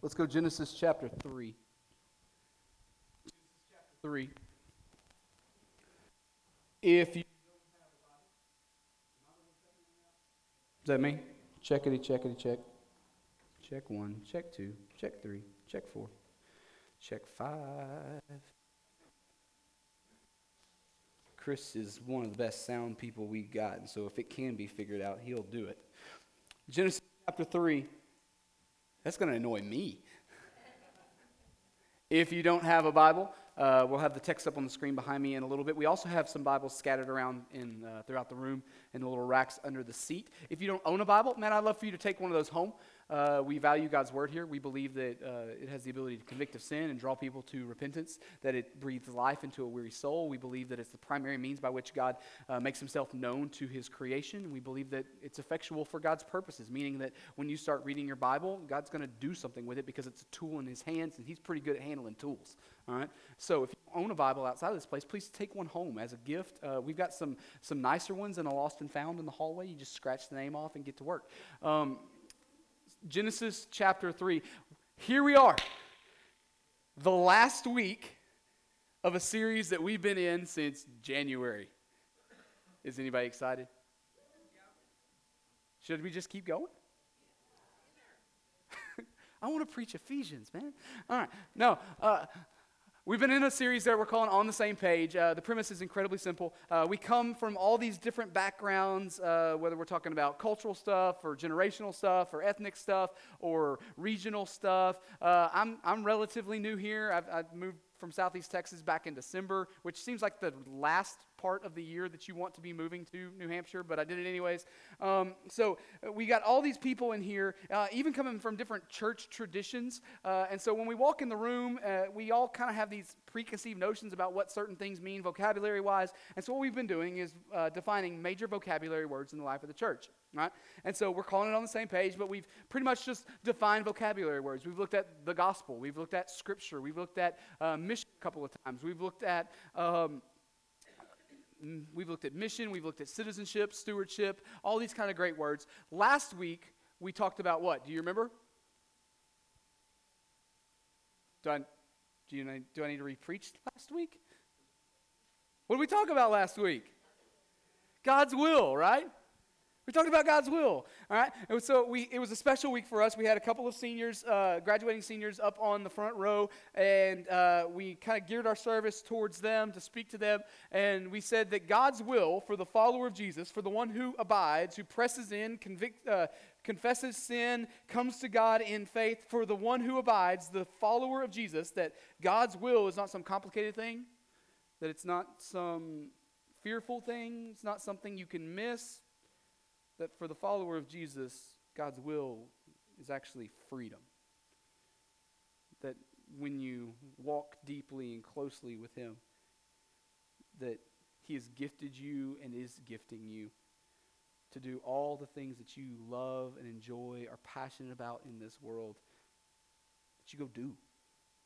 Let's go Genesis chapter 3. Genesis chapter 3. If you don't have a Bible, is that me? Checkity, checkity, check. Check 1, check 2, check 3, check 4, check 5. Chris is one of the best sound people we got, and so if it can be figured out, he'll do it. Genesis chapter 3, that's going to annoy me. If you don't have a Bible, we'll have the text up on the screen behind me in a little bit. We also have some Bibles scattered around in throughout the room in the little racks under the seat. If you don't own a Bible, man, I'd love for you to take one of those home. We value God's Word here. We believe that it has the ability to convict of sin and draw people to repentance, that it breathes life into a weary soul. We believe that it's the primary means by which God makes himself known to his creation. We believe that it's effectual for God's purposes, meaning that when you start reading your Bible, God's going to do something with it because it's a tool in his hands, and he's pretty good at handling tools. All right? So if you own a Bible outside of this place, please take one home as a gift. We've got some nicer ones in a lost and found in the hallway. You just scratch the name off and get to work. Genesis chapter 3. Here we are, the last week of a series that we've been in since January. Is anybody excited? Should we just keep going? I want to preach Ephesians, man. All right. No. We've been in a series that we're calling On the Same Page. The premise is incredibly simple. We come from all these different backgrounds, whether we're talking about cultural stuff or generational stuff or ethnic stuff or regional stuff. I'm relatively new here. I've moved from Southeast Texas back in December, which seems like the last part of the year that you want to be moving to New Hampshire, but I did it anyways. So we got all these people in here, even coming from different church traditions. And so when we walk in the room, we all kind of have these preconceived notions about what certain things mean vocabulary-wise. And so what we've been doing is defining major vocabulary words in the life of the church. Right? And so we're calling it On the Same Page, but we've pretty much just defined vocabulary words. We've looked at the gospel. We've looked at scripture. We've looked at mission a couple of times. We've looked at mission. We've looked at citizenship, stewardship, all these kind of great words. Last week, we talked about what? Do you remember? Do I need to re-preach last week? What did we talk about last week? God's will, right? We talked about God's will, all right? And so it was a special week for us. We had a couple of seniors, graduating seniors up on the front row, and we kind of geared our service towards them to speak to them, and we said that God's will for the follower of Jesus, for the one who abides, who presses in, confesses sin, comes to God in faith, for the one who abides, the follower of Jesus, that God's will is not some complicated thing, that it's not some fearful thing, it's not something you can miss, that for the follower of Jesus, God's will is actually freedom. That when you walk deeply and closely with him, that he has gifted you and is gifting you to do all the things that you love and enjoy, are passionate about in this world, that you go do.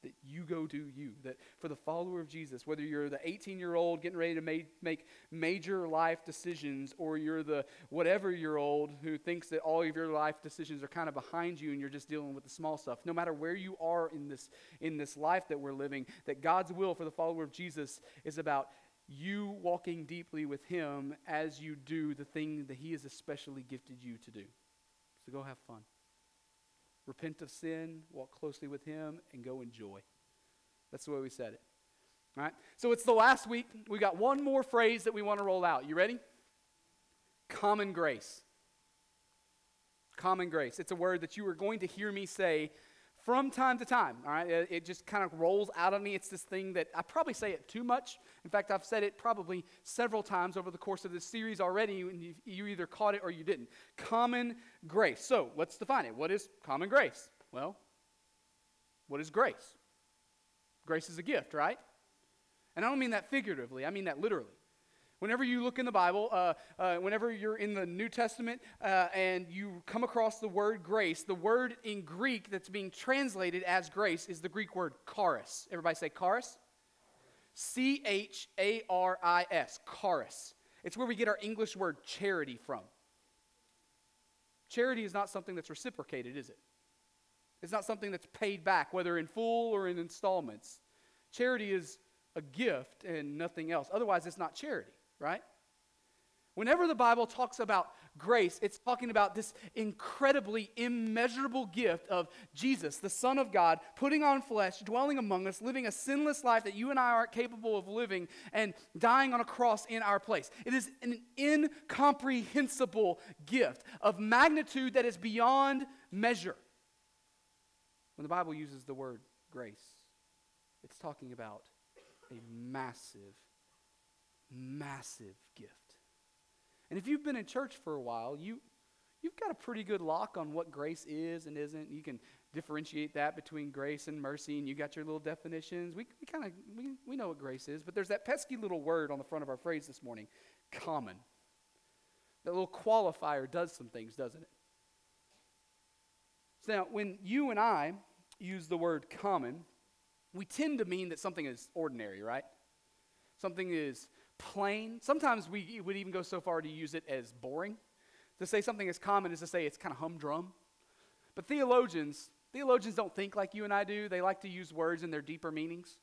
That you go do you. That for the follower of Jesus, whether you're the 18-year-old getting ready to make major life decisions, or you're the whatever-year-old who thinks that all of your life decisions are kind of behind you and you're just dealing with the small stuff, no matter where you are in this life that we're living, that God's will for the follower of Jesus is about you walking deeply with him as you do the thing that he has especially gifted you to do. So go have fun. Repent of sin, walk closely with him, and go enjoy. That's the way we said it. All right? So it's the last week. We got one more phrase that we want to roll out. You ready? Common grace. Common grace. It's a word that you are going to hear me say from time to time. All right? It just kind of rolls out of me. It's this thing that I probably say it too much. In fact, I've said it probably several times over the course of this series already, and you either caught it or you didn't. Common grace. So let's define it. What is common grace? Well, what is grace? Grace is a gift, right? And I don't mean that figuratively. I mean that literally. Whenever you look in the Bible, whenever you're in the New Testament and you come across the word grace, the word in Greek that's being translated as grace is the Greek word charis. Everybody say charis? C-H-A-R-I-S, charis. It's where we get our English word charity from. Charity is not something that's reciprocated, is it? It's not something that's paid back, whether in full or in installments. Charity is a gift and nothing else. Otherwise, it's not charity, right? Whenever the Bible talks about grace, it's talking about this incredibly immeasurable gift of Jesus, the Son of God, putting on flesh, dwelling among us, living a sinless life that you and I aren't capable of living, and dying on a cross in our place. It is an incomprehensible gift of magnitude that is beyond measure. When the Bible uses the word grace, it's talking about a massive, massive gift. And if you've been in church for a while, you've got a pretty good lock on what grace is and isn't. You can differentiate that between grace and mercy, and you got your little definitions. We know what grace is, but there's that pesky little word on the front of our phrase this morning, common. That little qualifier does some things, doesn't it? So now, when you and I use the word common, we tend to mean that something is ordinary, right? Something is plain. Sometimes we would even go so far to use it as boring. To say something is common is to say it's kind of humdrum. But theologians don't think like you and I do. They like to use words in their deeper meanings.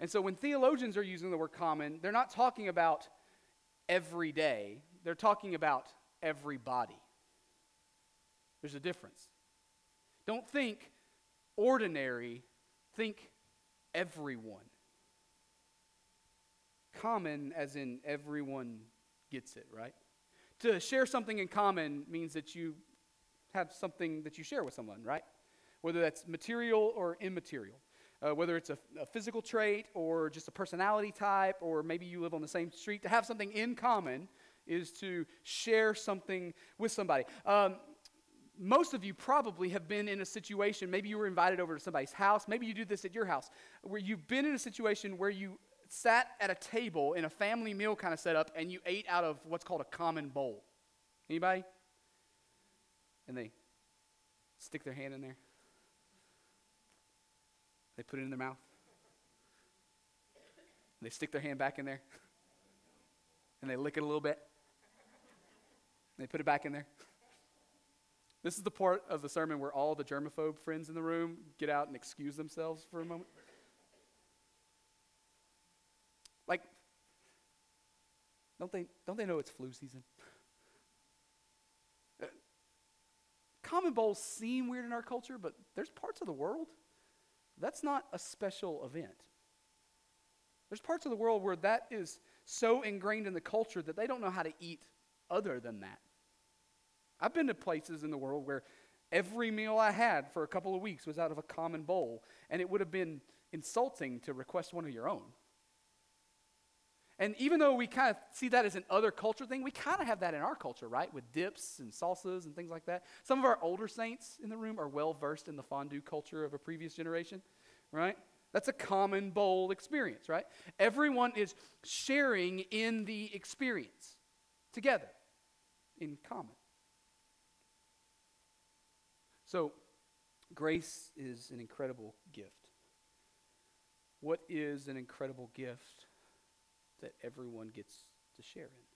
And so when theologians are using the word common, they're not talking about every day. They're talking about everybody. There's a difference. Don't think ordinary. Think everyone. Common as in everyone gets it, right? To share something in common means that you have something that you share with someone, right? Whether that's material or immaterial. Whether it's a physical trait or just a personality type, or maybe you live on the same street. To have something in common is to share something with somebody. Most of you probably have been in a situation, maybe you were invited over to somebody's house, maybe you do this at your house, where you've been in a situation where you sat at a table in a family meal kind of setup, and you ate out of what's called a common bowl. Anybody? And they stick their hand in there. They put it in their mouth. And they stick their hand back in there. And they lick it a little bit. And they put it back in there. This is the part of the sermon where all the germaphobe friends in the room get out and excuse themselves for a moment. Like, don't they know it's flu season? Common bowls seem weird in our culture, but there's parts of the world that's not a special event. There's parts of the world where that is so ingrained in the culture that they don't know how to eat other than that. I've been to places in the world where every meal I had for a couple of weeks was out of a common bowl, and it would have been insulting to request one of your own. And even though we kind of see that as an other culture thing, we kind of have that in our culture, right? With dips and salsas and things like that. Some of our older saints in the room are well-versed in the fondue culture of a previous generation, right? That's a common bowl experience, right? Everyone is sharing in the experience together in common. So, grace is an incredible gift. What is an incredible gift that everyone gets to share in?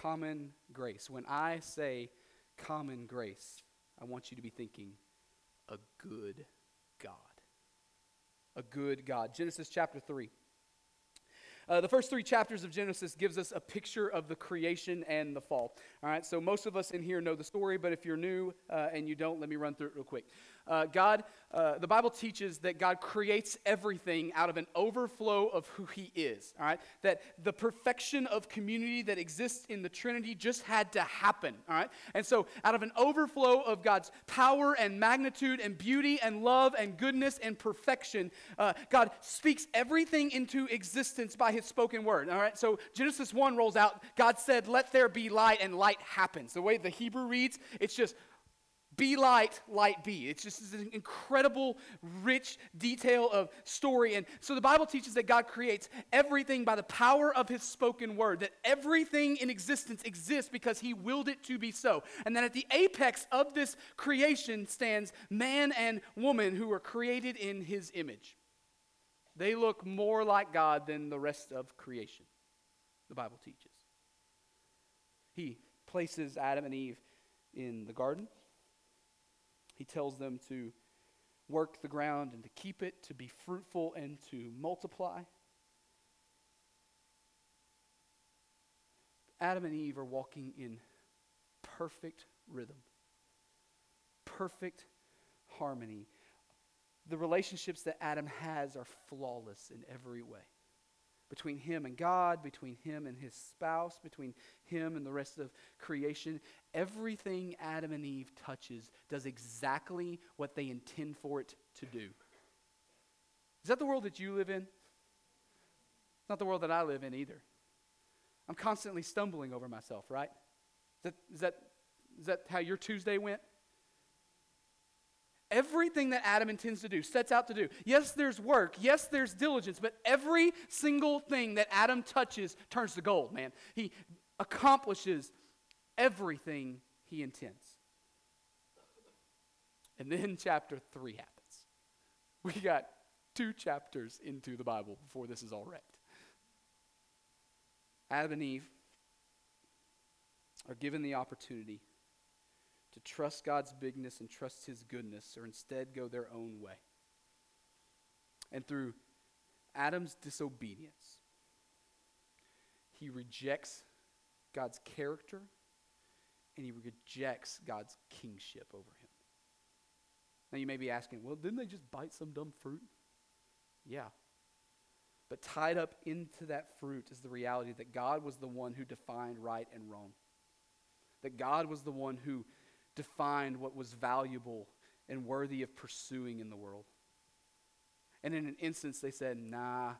Common grace. When I say common grace, I want you to be thinking a good God. A good God. Genesis chapter 3. The first three chapters of Genesis gives us a picture of the creation and the fall. All right, so most of us in here know the story, but if you're new and you don't, let me run through it real quick. The Bible teaches that God creates everything out of an overflow of who He is, all right? That the perfection of community that exists in the Trinity just had to happen, all right? And so out of an overflow of God's power and magnitude and beauty and love and goodness and perfection, God speaks everything into existence by His spoken word, all right? So Genesis 1 rolls out, God said, "Let there be light," and light happens. The way the Hebrew reads, it's just, "Be light, light be." It's just an incredible, rich detail of story. And so the Bible teaches that God creates everything by the power of His spoken word, that everything in existence exists because He willed it to be so. And then at the apex of this creation stands man and woman who are created in His image. They look more like God than the rest of creation, the Bible teaches. He places Adam and Eve in the garden. He tells them to work the ground and to keep it, to be fruitful and to multiply. Adam and Eve are walking in perfect rhythm, perfect harmony. The relationships that Adam has are flawless in every way. Between him and God, between him and his spouse, between him and the rest of creation, everything Adam and Eve touches does exactly what they intend for it to do. Is that the world that you live in? It's not the world that I live in either. I'm constantly stumbling over myself, right? Is that how your Tuesday went? Everything that Adam intends to do, sets out to do. Yes, there's work. Yes, there's diligence. But every single thing that Adam touches turns to gold, man. He accomplishes everything he intends. And then chapter 3 happens. We got 2 chapters into the Bible before this is all wrecked. Adam and Eve are given the opportunity to trust God's bigness and trust his goodness, or instead go their own way. And through Adam's disobedience, he rejects God's character and he rejects God's kingship over him. Now you may be asking, well, didn't they just bite some dumb fruit? Yeah. But tied up into that fruit is the reality that God was the one who defined right and wrong. That God was the one who defined what was valuable and worthy of pursuing in the world. And in an instance, they said, nah,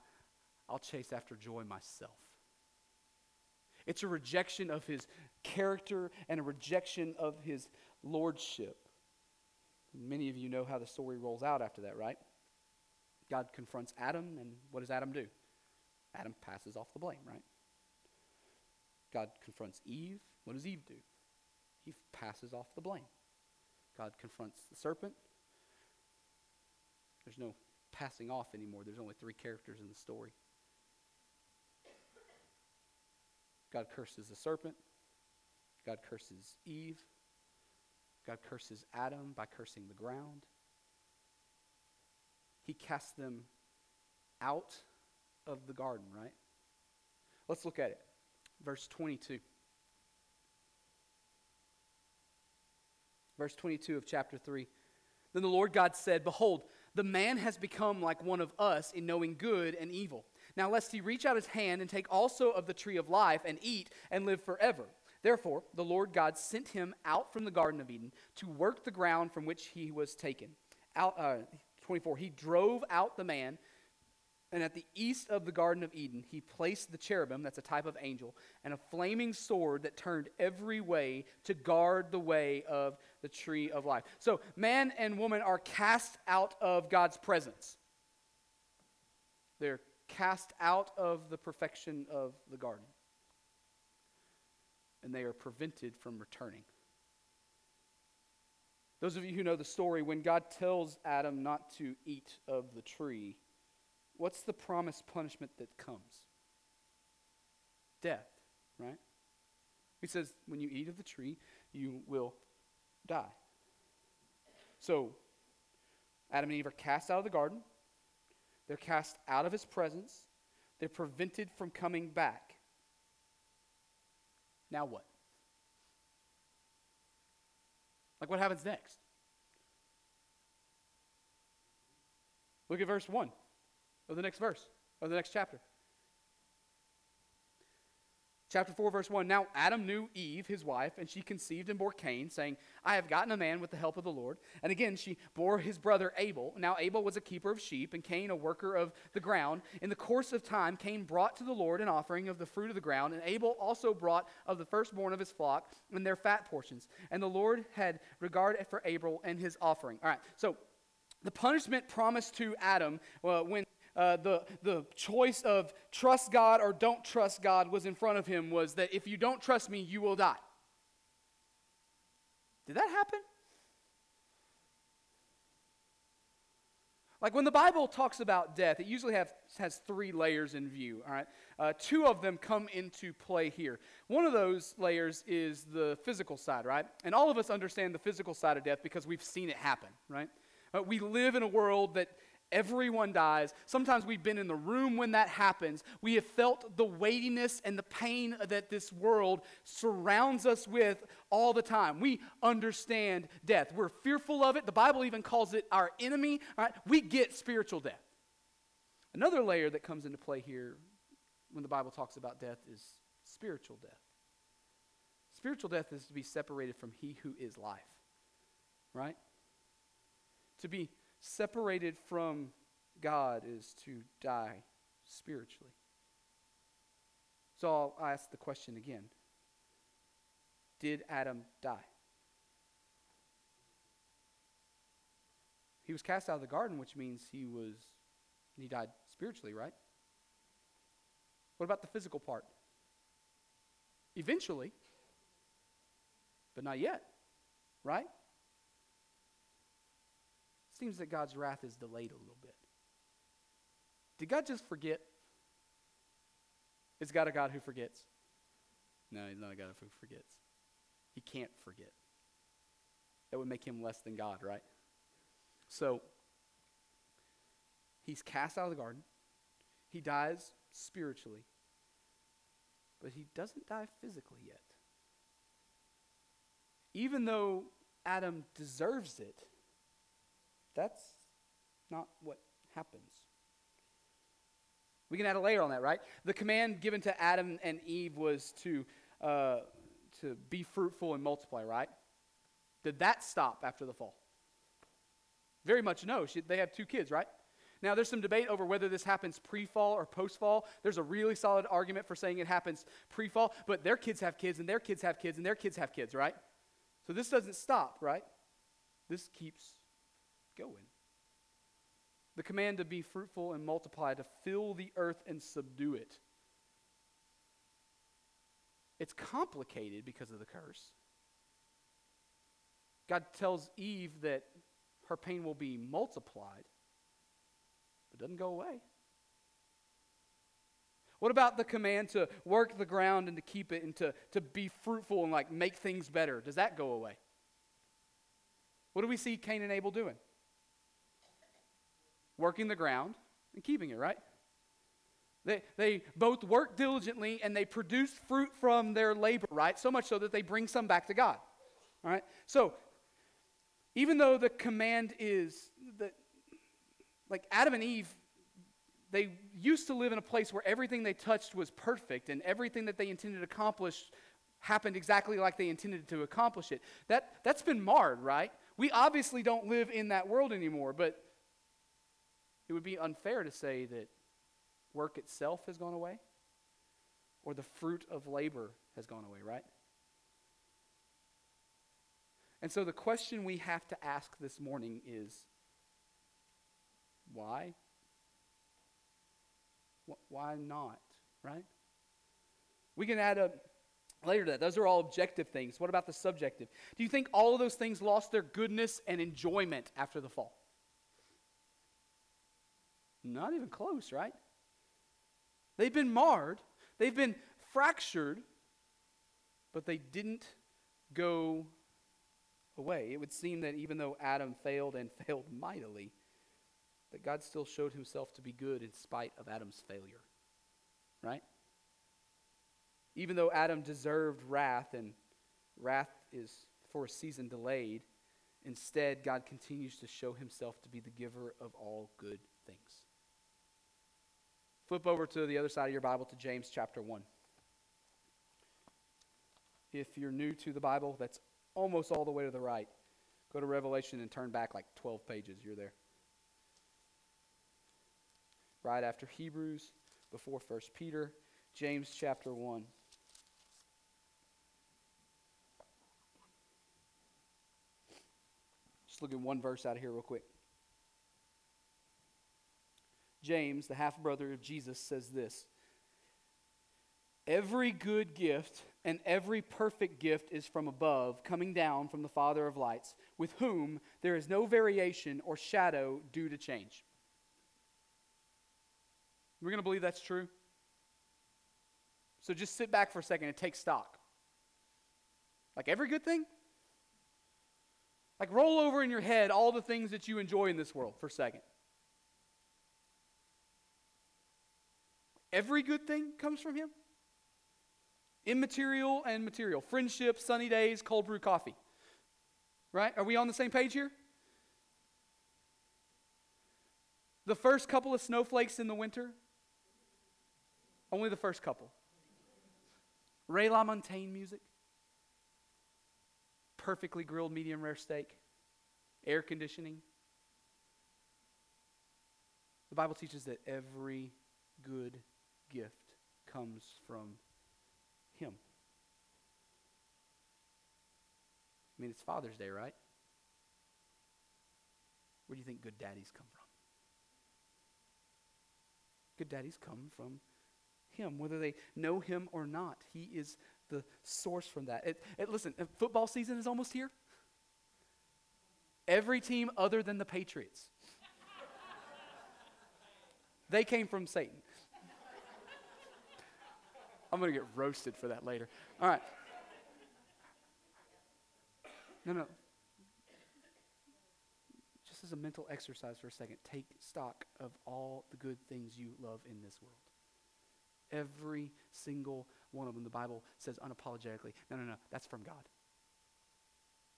I'll chase after joy myself. It's a rejection of his character and a rejection of his lordship. Many of you know how the story rolls out after that, right? God confronts Adam, and what does Adam do? Adam passes off the blame, right? God confronts Eve. What does Eve do? He passes off the blame. God confronts the serpent. There's no passing off anymore. There's only 3 characters in the story. God curses the serpent. God curses Eve. God curses Adam by cursing the ground. He casts them out of the garden, right? Let's look at it. Verse 22. Verse 22 of chapter 3. Then the Lord God said, "Behold, the man has become like one of us in knowing good and evil. Now lest he reach out his hand and take also of the tree of life and eat and live forever." Therefore, the Lord God sent him out from the Garden of Eden to work the ground from which he was taken. 24. He drove out the man, and at the east of the Garden of Eden, he placed the cherubim, that's a type of angel, and a flaming sword that turned every way to guard the way of the tree of life. So man and woman are cast out of God's presence. They're cast out of the perfection of the garden. And they are prevented from returning. Those of you who know the story, when God tells Adam not to eat of the tree, what's the promised punishment that comes? Death, right? He says, when you eat of the tree, you will die. So, Adam and Eve are cast out of the garden. They're cast out of his presence. They're prevented from coming back. Now what? Like, what happens next? Look at verse 1. Of the next verse, of the next chapter. Chapter 4, verse 1. Now Adam knew Eve, his wife, and she conceived and bore Cain, saying, "I have gotten a man with the help of the Lord." And again she bore his brother Abel. Now Abel was a keeper of sheep, and Cain a worker of the ground. In the course of time, Cain brought to the Lord an offering of the fruit of the ground, and Abel also brought of the firstborn of his flock and their fat portions. And the Lord had regard for Abel and his offering. All right, so the punishment promised to Adam when the choice of trust God or don't trust God was in front of him was that if you don't trust me, you will die. Did that happen? Like when the Bible talks about death, it usually has three layers in view, all right? Two of them come into play here. One of those layers is the physical side, right? And all of us understand the physical side of death because we've seen it happen, right? We live in a world that everyone dies. Sometimes we've been in the room when that happens. We have felt the weightiness and the pain that this world surrounds us with all the time. We understand death. We're fearful of it. The Bible even calls it our enemy. All right? We get spiritual death. Another layer that comes into play here when the Bible talks about death is spiritual death. Spiritual death is to be separated from he who is life, right? To be separated from God is to die spiritually. So I'll ask the question again. Did Adam die? He was cast out of the garden, which means he died spiritually, right? What about the physical part? Eventually, but not yet, right? Seems that God's wrath is delayed a little bit. Did God just forget? Is God a God who forgets? No, he's not a God who forgets. He can't forget. That would make him less than God, right? So, he's cast out of the garden. He dies spiritually. But he doesn't die physically yet. Even though Adam deserves it, that's not what happens. We can add a layer on that, right? The command given to Adam and Eve was to be fruitful and multiply, right? Did that stop after the fall? Very much no. They have two kids, right? Now, there's some debate over whether this happens pre-fall or post-fall. There's a really solid argument for saying it happens pre-fall, but their kids have kids, and their kids have kids, and their kids have kids, right? So this doesn't stop, right? This keeps going. The command to be fruitful and multiply, to fill the earth and subdue it. It's complicated because of the curse. God tells Eve that her pain will be multiplied, but doesn't go away. What about the command to work the ground and to keep it and to be fruitful and like make things better? Does that go away? What do we see Cain and Abel doing? Working the ground and keeping it, right? They both work diligently and they produce fruit from their labor, right? So much so that they bring some back to God, all right? So even though the command is that, like Adam and Eve, they used to live in a place where everything they touched was perfect and everything that they intended to accomplish happened exactly like they intended to accomplish it. That's been marred, right? We obviously don't live in that world anymore, but it would be unfair to say that work itself has gone away or the fruit of labor has gone away, right? And so the question we have to ask this morning is, why? Why not, right? We can add a layer to that. Those are all objective things. What about the subjective? Do you think all of those things lost their goodness and enjoyment after the fall? Not even close, right? They've been marred. They've been fractured. But they didn't go away. It would seem that even though Adam failed and failed mightily, that God still showed himself to be good in spite of Adam's failure, right? Even though Adam deserved wrath and wrath is for a season delayed, instead God continues to show himself to be the giver of all good things. Flip over to the other side of your Bible to James chapter 1. If you're new to the Bible, that's almost all the way to the right. Go to Revelation and turn back like 12 pages. You're there. Right after Hebrews, before 1 Peter, James chapter 1. Just look at one verse out of here real quick. James, the half-brother of Jesus, says this. Every good gift and every perfect gift is from above, coming down from the Father of lights, with whom there is no variation or shadow due to change. We're going to believe that's true. So just sit back for a second and take stock. Like every good thing? Like roll over in your head all the things that you enjoy in this world for a second. Every good thing comes from Him. Immaterial and material. Friendship, sunny days, cold brew coffee. Right? Are we on the same page here? The first couple of snowflakes in the winter, only the first couple. Ray LaMontagne music. Perfectly grilled medium rare steak. Air conditioning. The Bible teaches that every good gift comes from Him. I mean, it's Father's Day, right? Where do you think good daddies come from? Good daddies come from Him, whether they know Him or not. He is the source from that. Listen, football season is almost here. Every team other than the Patriots. They came from Satan. I'm going to get roasted for that later. All right. No. Just as a mental exercise for a second, take stock of all the good things you love in this world. Every single one of them, the Bible says unapologetically, no, that's from God.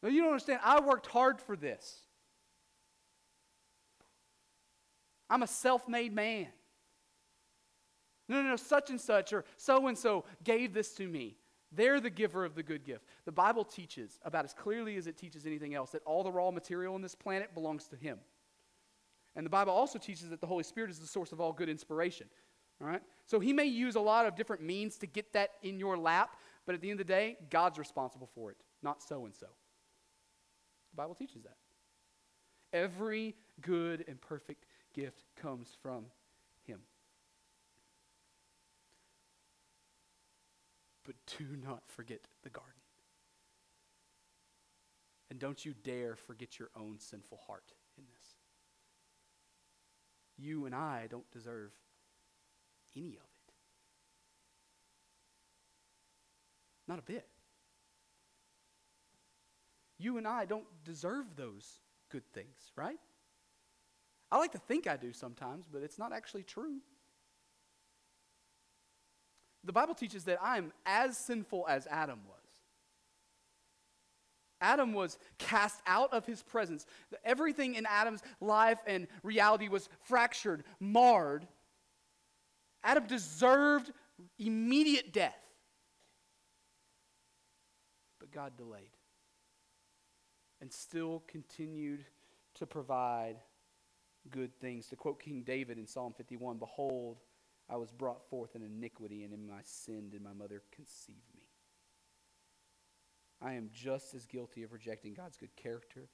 No, you don't understand. I worked hard for this. I'm a self-made man. No, such and such or so and so gave this to me. They're the giver of the good gift. The Bible teaches, about as clearly as it teaches anything else, that all the raw material on this planet belongs to Him. And the Bible also teaches that the Holy Spirit is the source of all good inspiration. All right? So He may use a lot of different means to get that in your lap, but at the end of the day, God's responsible for it, not so-and-so. The Bible teaches that. Every good and perfect gift comes from Him. But do not forget the garden. And don't you dare forget your own sinful heart in this. You and I don't deserve any of it. Not a bit. You and I don't deserve those good things, right? I like to think I do sometimes, but it's not actually true. The Bible teaches that I am as sinful as Adam was. Adam was cast out of his presence. Everything in Adam's life and reality was fractured, marred. Adam deserved immediate death. But God delayed and still continued to provide good things. To quote King David in Psalm 51, "Behold, I was brought forth in iniquity, and in my sin did my mother conceive me." I am just as guilty of rejecting God's good character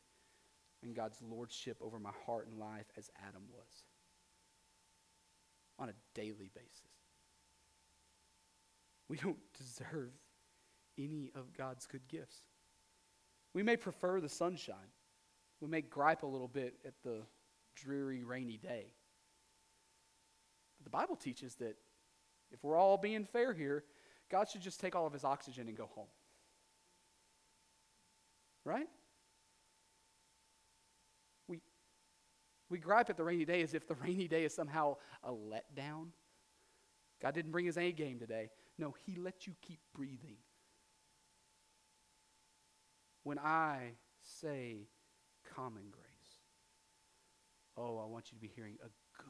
and God's lordship over my heart and life as Adam was on a daily basis. We don't deserve any of God's good gifts. We may prefer the sunshine. We may gripe a little bit at the dreary, rainy day. The Bible teaches that if we're all being fair here, God should just take all of His oxygen and go home. Right? We gripe at the rainy day as if the rainy day is somehow a letdown. God didn't bring His A game today. No, He let you keep breathing. When I say common grace, oh, I want you to be hearing a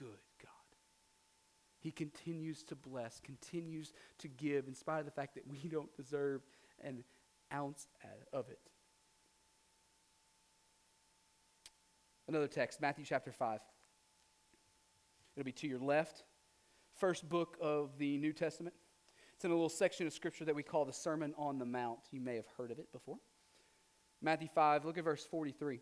good God. He continues to bless, continues to give, in spite of the fact that we don't deserve an ounce of it. Another text, Matthew chapter 5. It'll be to your left. First book of the New Testament. It's in a little section of Scripture that we call the Sermon on the Mount. You may have heard of it before. Matthew 5, look at verse 43.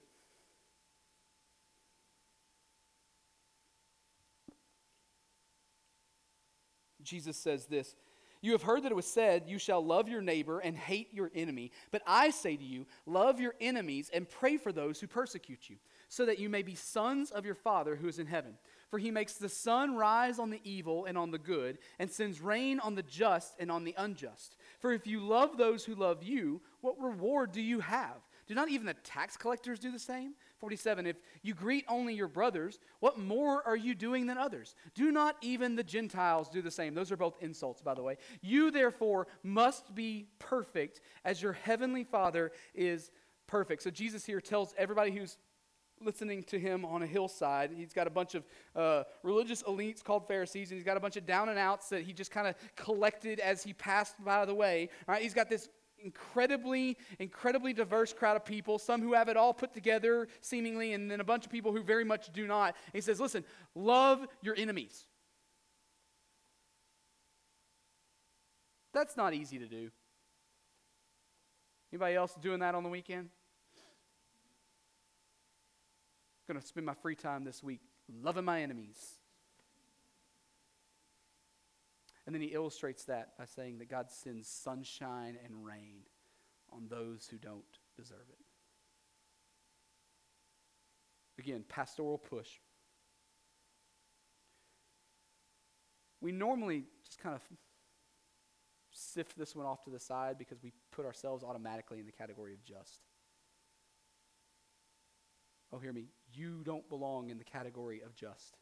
Jesus says this, You have heard that it was said, you shall love your neighbor and hate your enemy. But I say to you, love your enemies and pray for those who persecute you, so that you may be sons of your Father who is in heaven. For he makes the sun rise on the evil and on the good, and sends rain on the just and on the unjust. For if you love those who love you, what reward do you have? Do not even the tax collectors do the same? 47, if you greet only your brothers, what more are you doing than others? Do not even the Gentiles do the same? Those are both insults, by the way. You, therefore, must be perfect as your heavenly Father is perfect. So Jesus here tells everybody who's listening to him on a hillside. He's got a bunch of religious elites called Pharisees, and he's got a bunch of down and outs that he just kind of collected as he passed by the way. All right, he's got this incredibly diverse crowd of people, some who have it all put together seemingly, and then a bunch of people who very much do not. And he says, listen, love your enemies. That's not easy to do. Anybody else doing that on the weekend? I'm going to spend my free time this week loving my enemies. And then he illustrates that by saying that God sends sunshine and rain on those who don't deserve it. Again, pastoral push. We normally just kind of sift this one off to the side because we put ourselves automatically in the category of just. Oh, hear me. You don't belong in the category of just,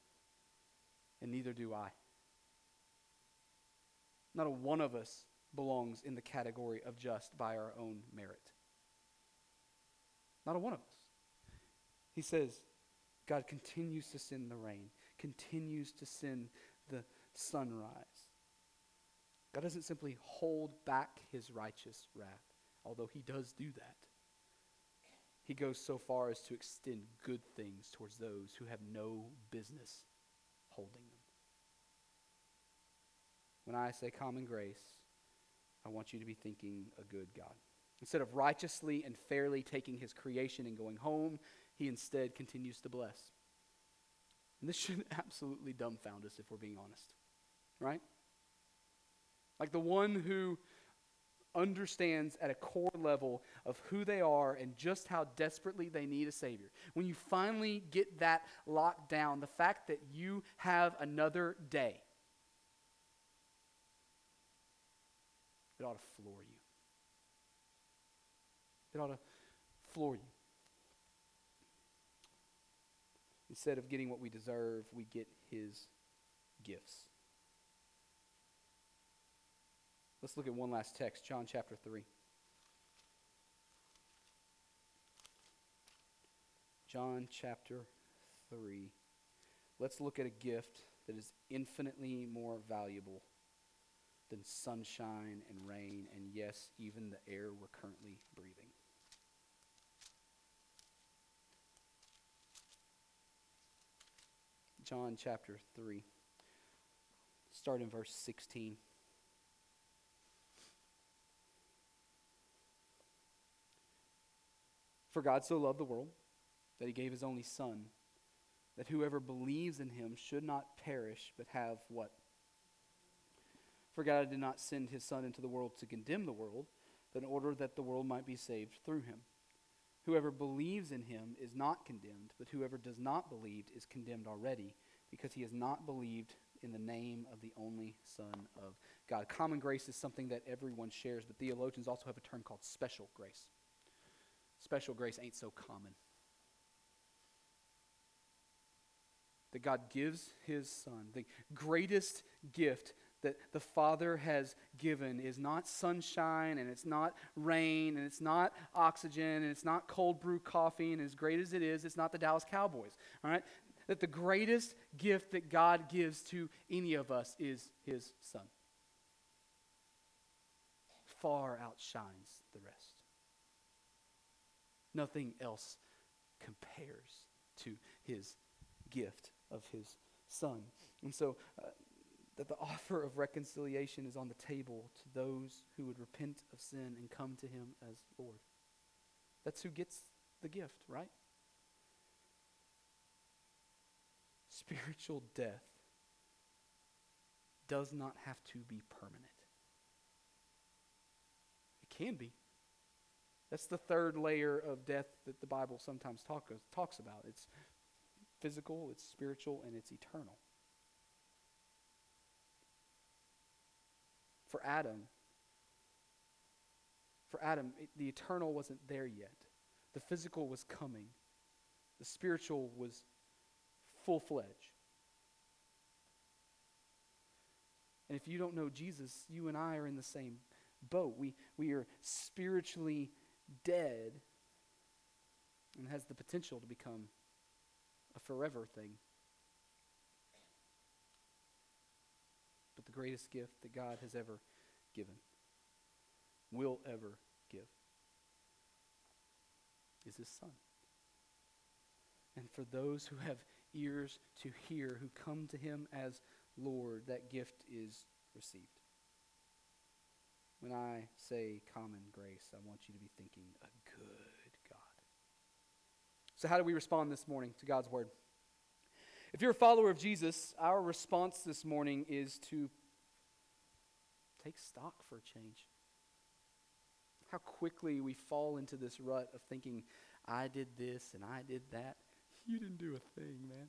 and neither do I. Not a one of us belongs in the category of just by our own merit. Not a one of us. He says, God continues to send the rain, continues to send the sunrise. God doesn't simply hold back his righteous wrath, although he does do that. He goes so far as to extend good things towards those who have no business holding them. When I say common grace, I want you to be thinking a good God. Instead of righteously and fairly taking his creation and going home, he instead continues to bless. And this should absolutely dumbfound us if we're being honest, right? Like the one who understands at a core level of who they are and just how desperately they need a Savior. When you finally get that locked down, the fact that you have another day, it ought to floor you. It ought to floor you. Instead of getting what we deserve, we get his gifts. Let's look at one last text, John chapter 3. John chapter 3. Let's look at a gift that is infinitely more valuable than sunshine and rain, and yes, even the air we're currently breathing. John chapter 3, start in verse 16. For God so loved the world that he gave his only Son, that whoever believes in him should not perish but have what? For God did not send his Son into the world to condemn the world, but in order that the world might be saved through him. Whoever believes in him is not condemned, but whoever does not believe is condemned already, because he has not believed in the name of the only Son of God. Common grace is something that everyone shares, but theologians also have a term called special grace. Special grace ain't so common. That God gives his Son, the greatest gift that the Father has given is not sunshine, and it's not rain, and it's not oxygen, and it's not cold brew coffee, and as great as it is, it's not the Dallas Cowboys, all right? That the greatest gift that God gives to any of us is his Son. Far outshines the rest. Nothing else compares to his gift of his Son. And so that the offer of reconciliation is on the table to those who would repent of sin and come to him as Lord. That's who gets the gift, right? Spiritual death does not have to be permanent. can be. That's the third layer of death that the Bible sometimes talks about. It's physical, it's spiritual, and it's eternal. For Adam, the eternal wasn't there yet. The physical was coming. The spiritual was full-fledged. And if you don't know Jesus, you and I are in the same boat. We are spiritually dead and has the potential to become a forever thing. But the greatest gift that God has ever given, will ever give, is His Son. And for those who have ears to hear, who come to Him as Lord, that gift is received. When I say common grace, I want you to be thinking a good God. So how do we respond this morning to God's word? If you're a follower of Jesus, our response this morning is to take stock for a change. How quickly we fall into this rut of thinking, I did this and I did that. You didn't do a thing, man.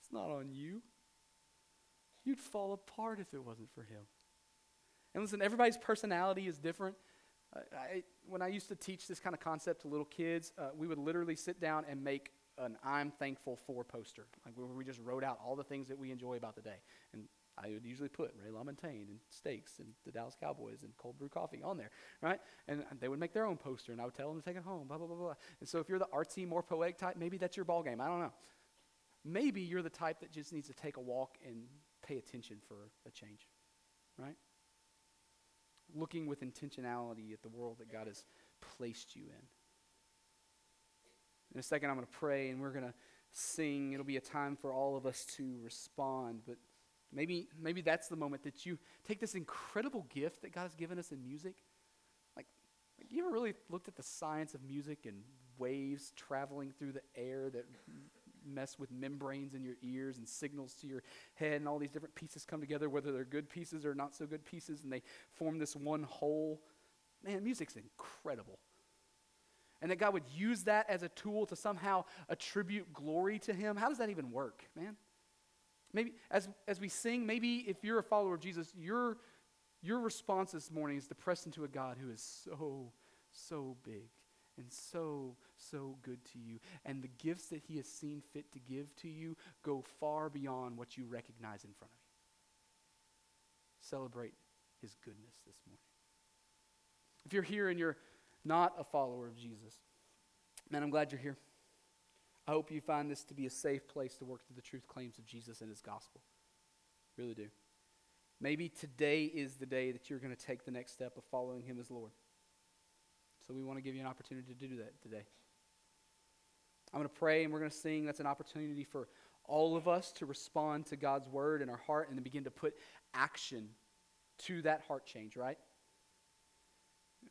It's not on you. You'd fall apart if it wasn't for Him. And listen, everybody's personality is different. When I used to teach this kind of concept to little kids, we would literally sit down and make an I'm thankful for poster. Like where we just wrote out all the things that we enjoy about the day. And I would usually put Ray LaMontagne and steaks and the Dallas Cowboys and cold brew coffee on there, right? And they would make their own poster, and I would tell them to take it home, blah, blah, blah, blah. And so if you're the artsy, more poetic type, maybe that's your ball game. I don't know. Maybe you're the type that just needs to take a walk and pay attention for a change, right? Looking with intentionality at the world that God has placed you in. In a second, I'm going to pray, and we're going to sing. It'll be a time for all of us to respond, but maybe that's the moment that you take this incredible gift that God has given us in music. Like you ever really looked at the science of music and waves traveling through the air that mess with membranes in your ears and signals to your head, and all these different pieces come together, whether they're good pieces or not so good pieces, and they form this one whole? Man, music's incredible. And that God would use that as a tool to somehow attribute glory to Him. How does that even work, man? Maybe as we sing, maybe if you're a follower of Jesus, your response this morning is to press into a God who is so, so big and so, so good to you. And the gifts that He has seen fit to give to you go far beyond what you recognize in front of you. Celebrate His goodness this morning. If you're here and you're not a follower of Jesus, man, I'm glad you're here. I hope you find this to be a safe place to work through the truth claims of Jesus and His gospel. Really do. Maybe today is the day that you're going to take the next step of following Him as Lord. So we want to give you an opportunity to do that today. I'm going to pray and we're going to sing. That's an opportunity for all of us to respond to God's word in our heart and to begin to put action to that heart change, right?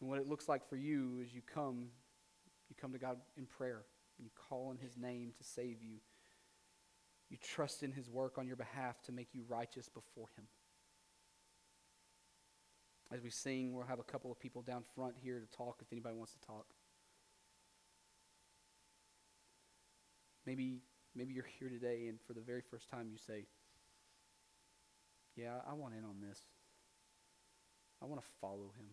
And what it looks like for you is you come to God in prayer. You call on His name to save you. You trust in His work on your behalf to make you righteous before Him. As we sing, we'll have a couple of people down front here to talk if anybody wants to talk. Maybe you're here today and for the very first time you say, yeah, I want in on this. I want to follow Him.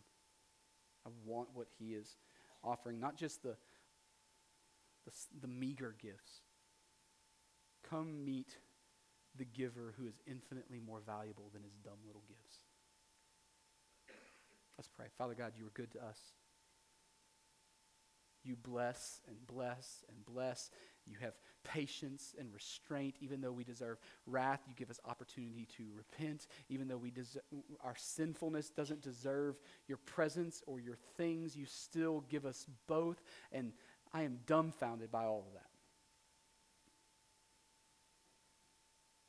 I want what He is offering, not just the meager gifts. Come meet the giver who is infinitely more valuable than his dumb little gifts. Let's pray. Father God, you are good to us. You bless and bless and bless. You have patience and restraint. Even though we deserve wrath, you give us opportunity to repent. Even though our sinfulness doesn't deserve your presence or your things, you still give us both, and I am dumbfounded by all of that.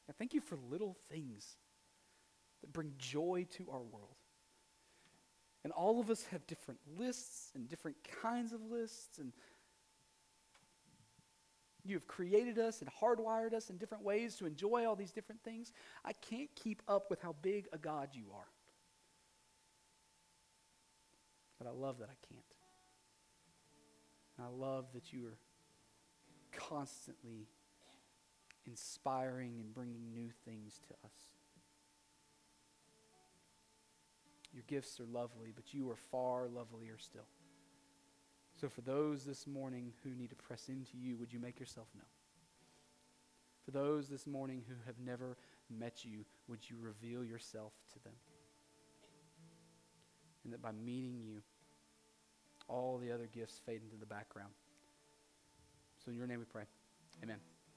I thank you for little things that bring joy to our world. And all of us have different lists and different kinds of lists, and you have created us and hardwired us in different ways to enjoy all these different things. I can't keep up with how big a God you are. But I love that I can't. And I love that you are constantly inspiring and bringing new things to us. Your gifts are lovely, but you are far lovelier still. So for those this morning who need to press into you, would you make yourself known? For those this morning who have never met you, would you reveal yourself to them? And that by meeting you, all the other gifts fade into the background. So in your name we pray. Amen.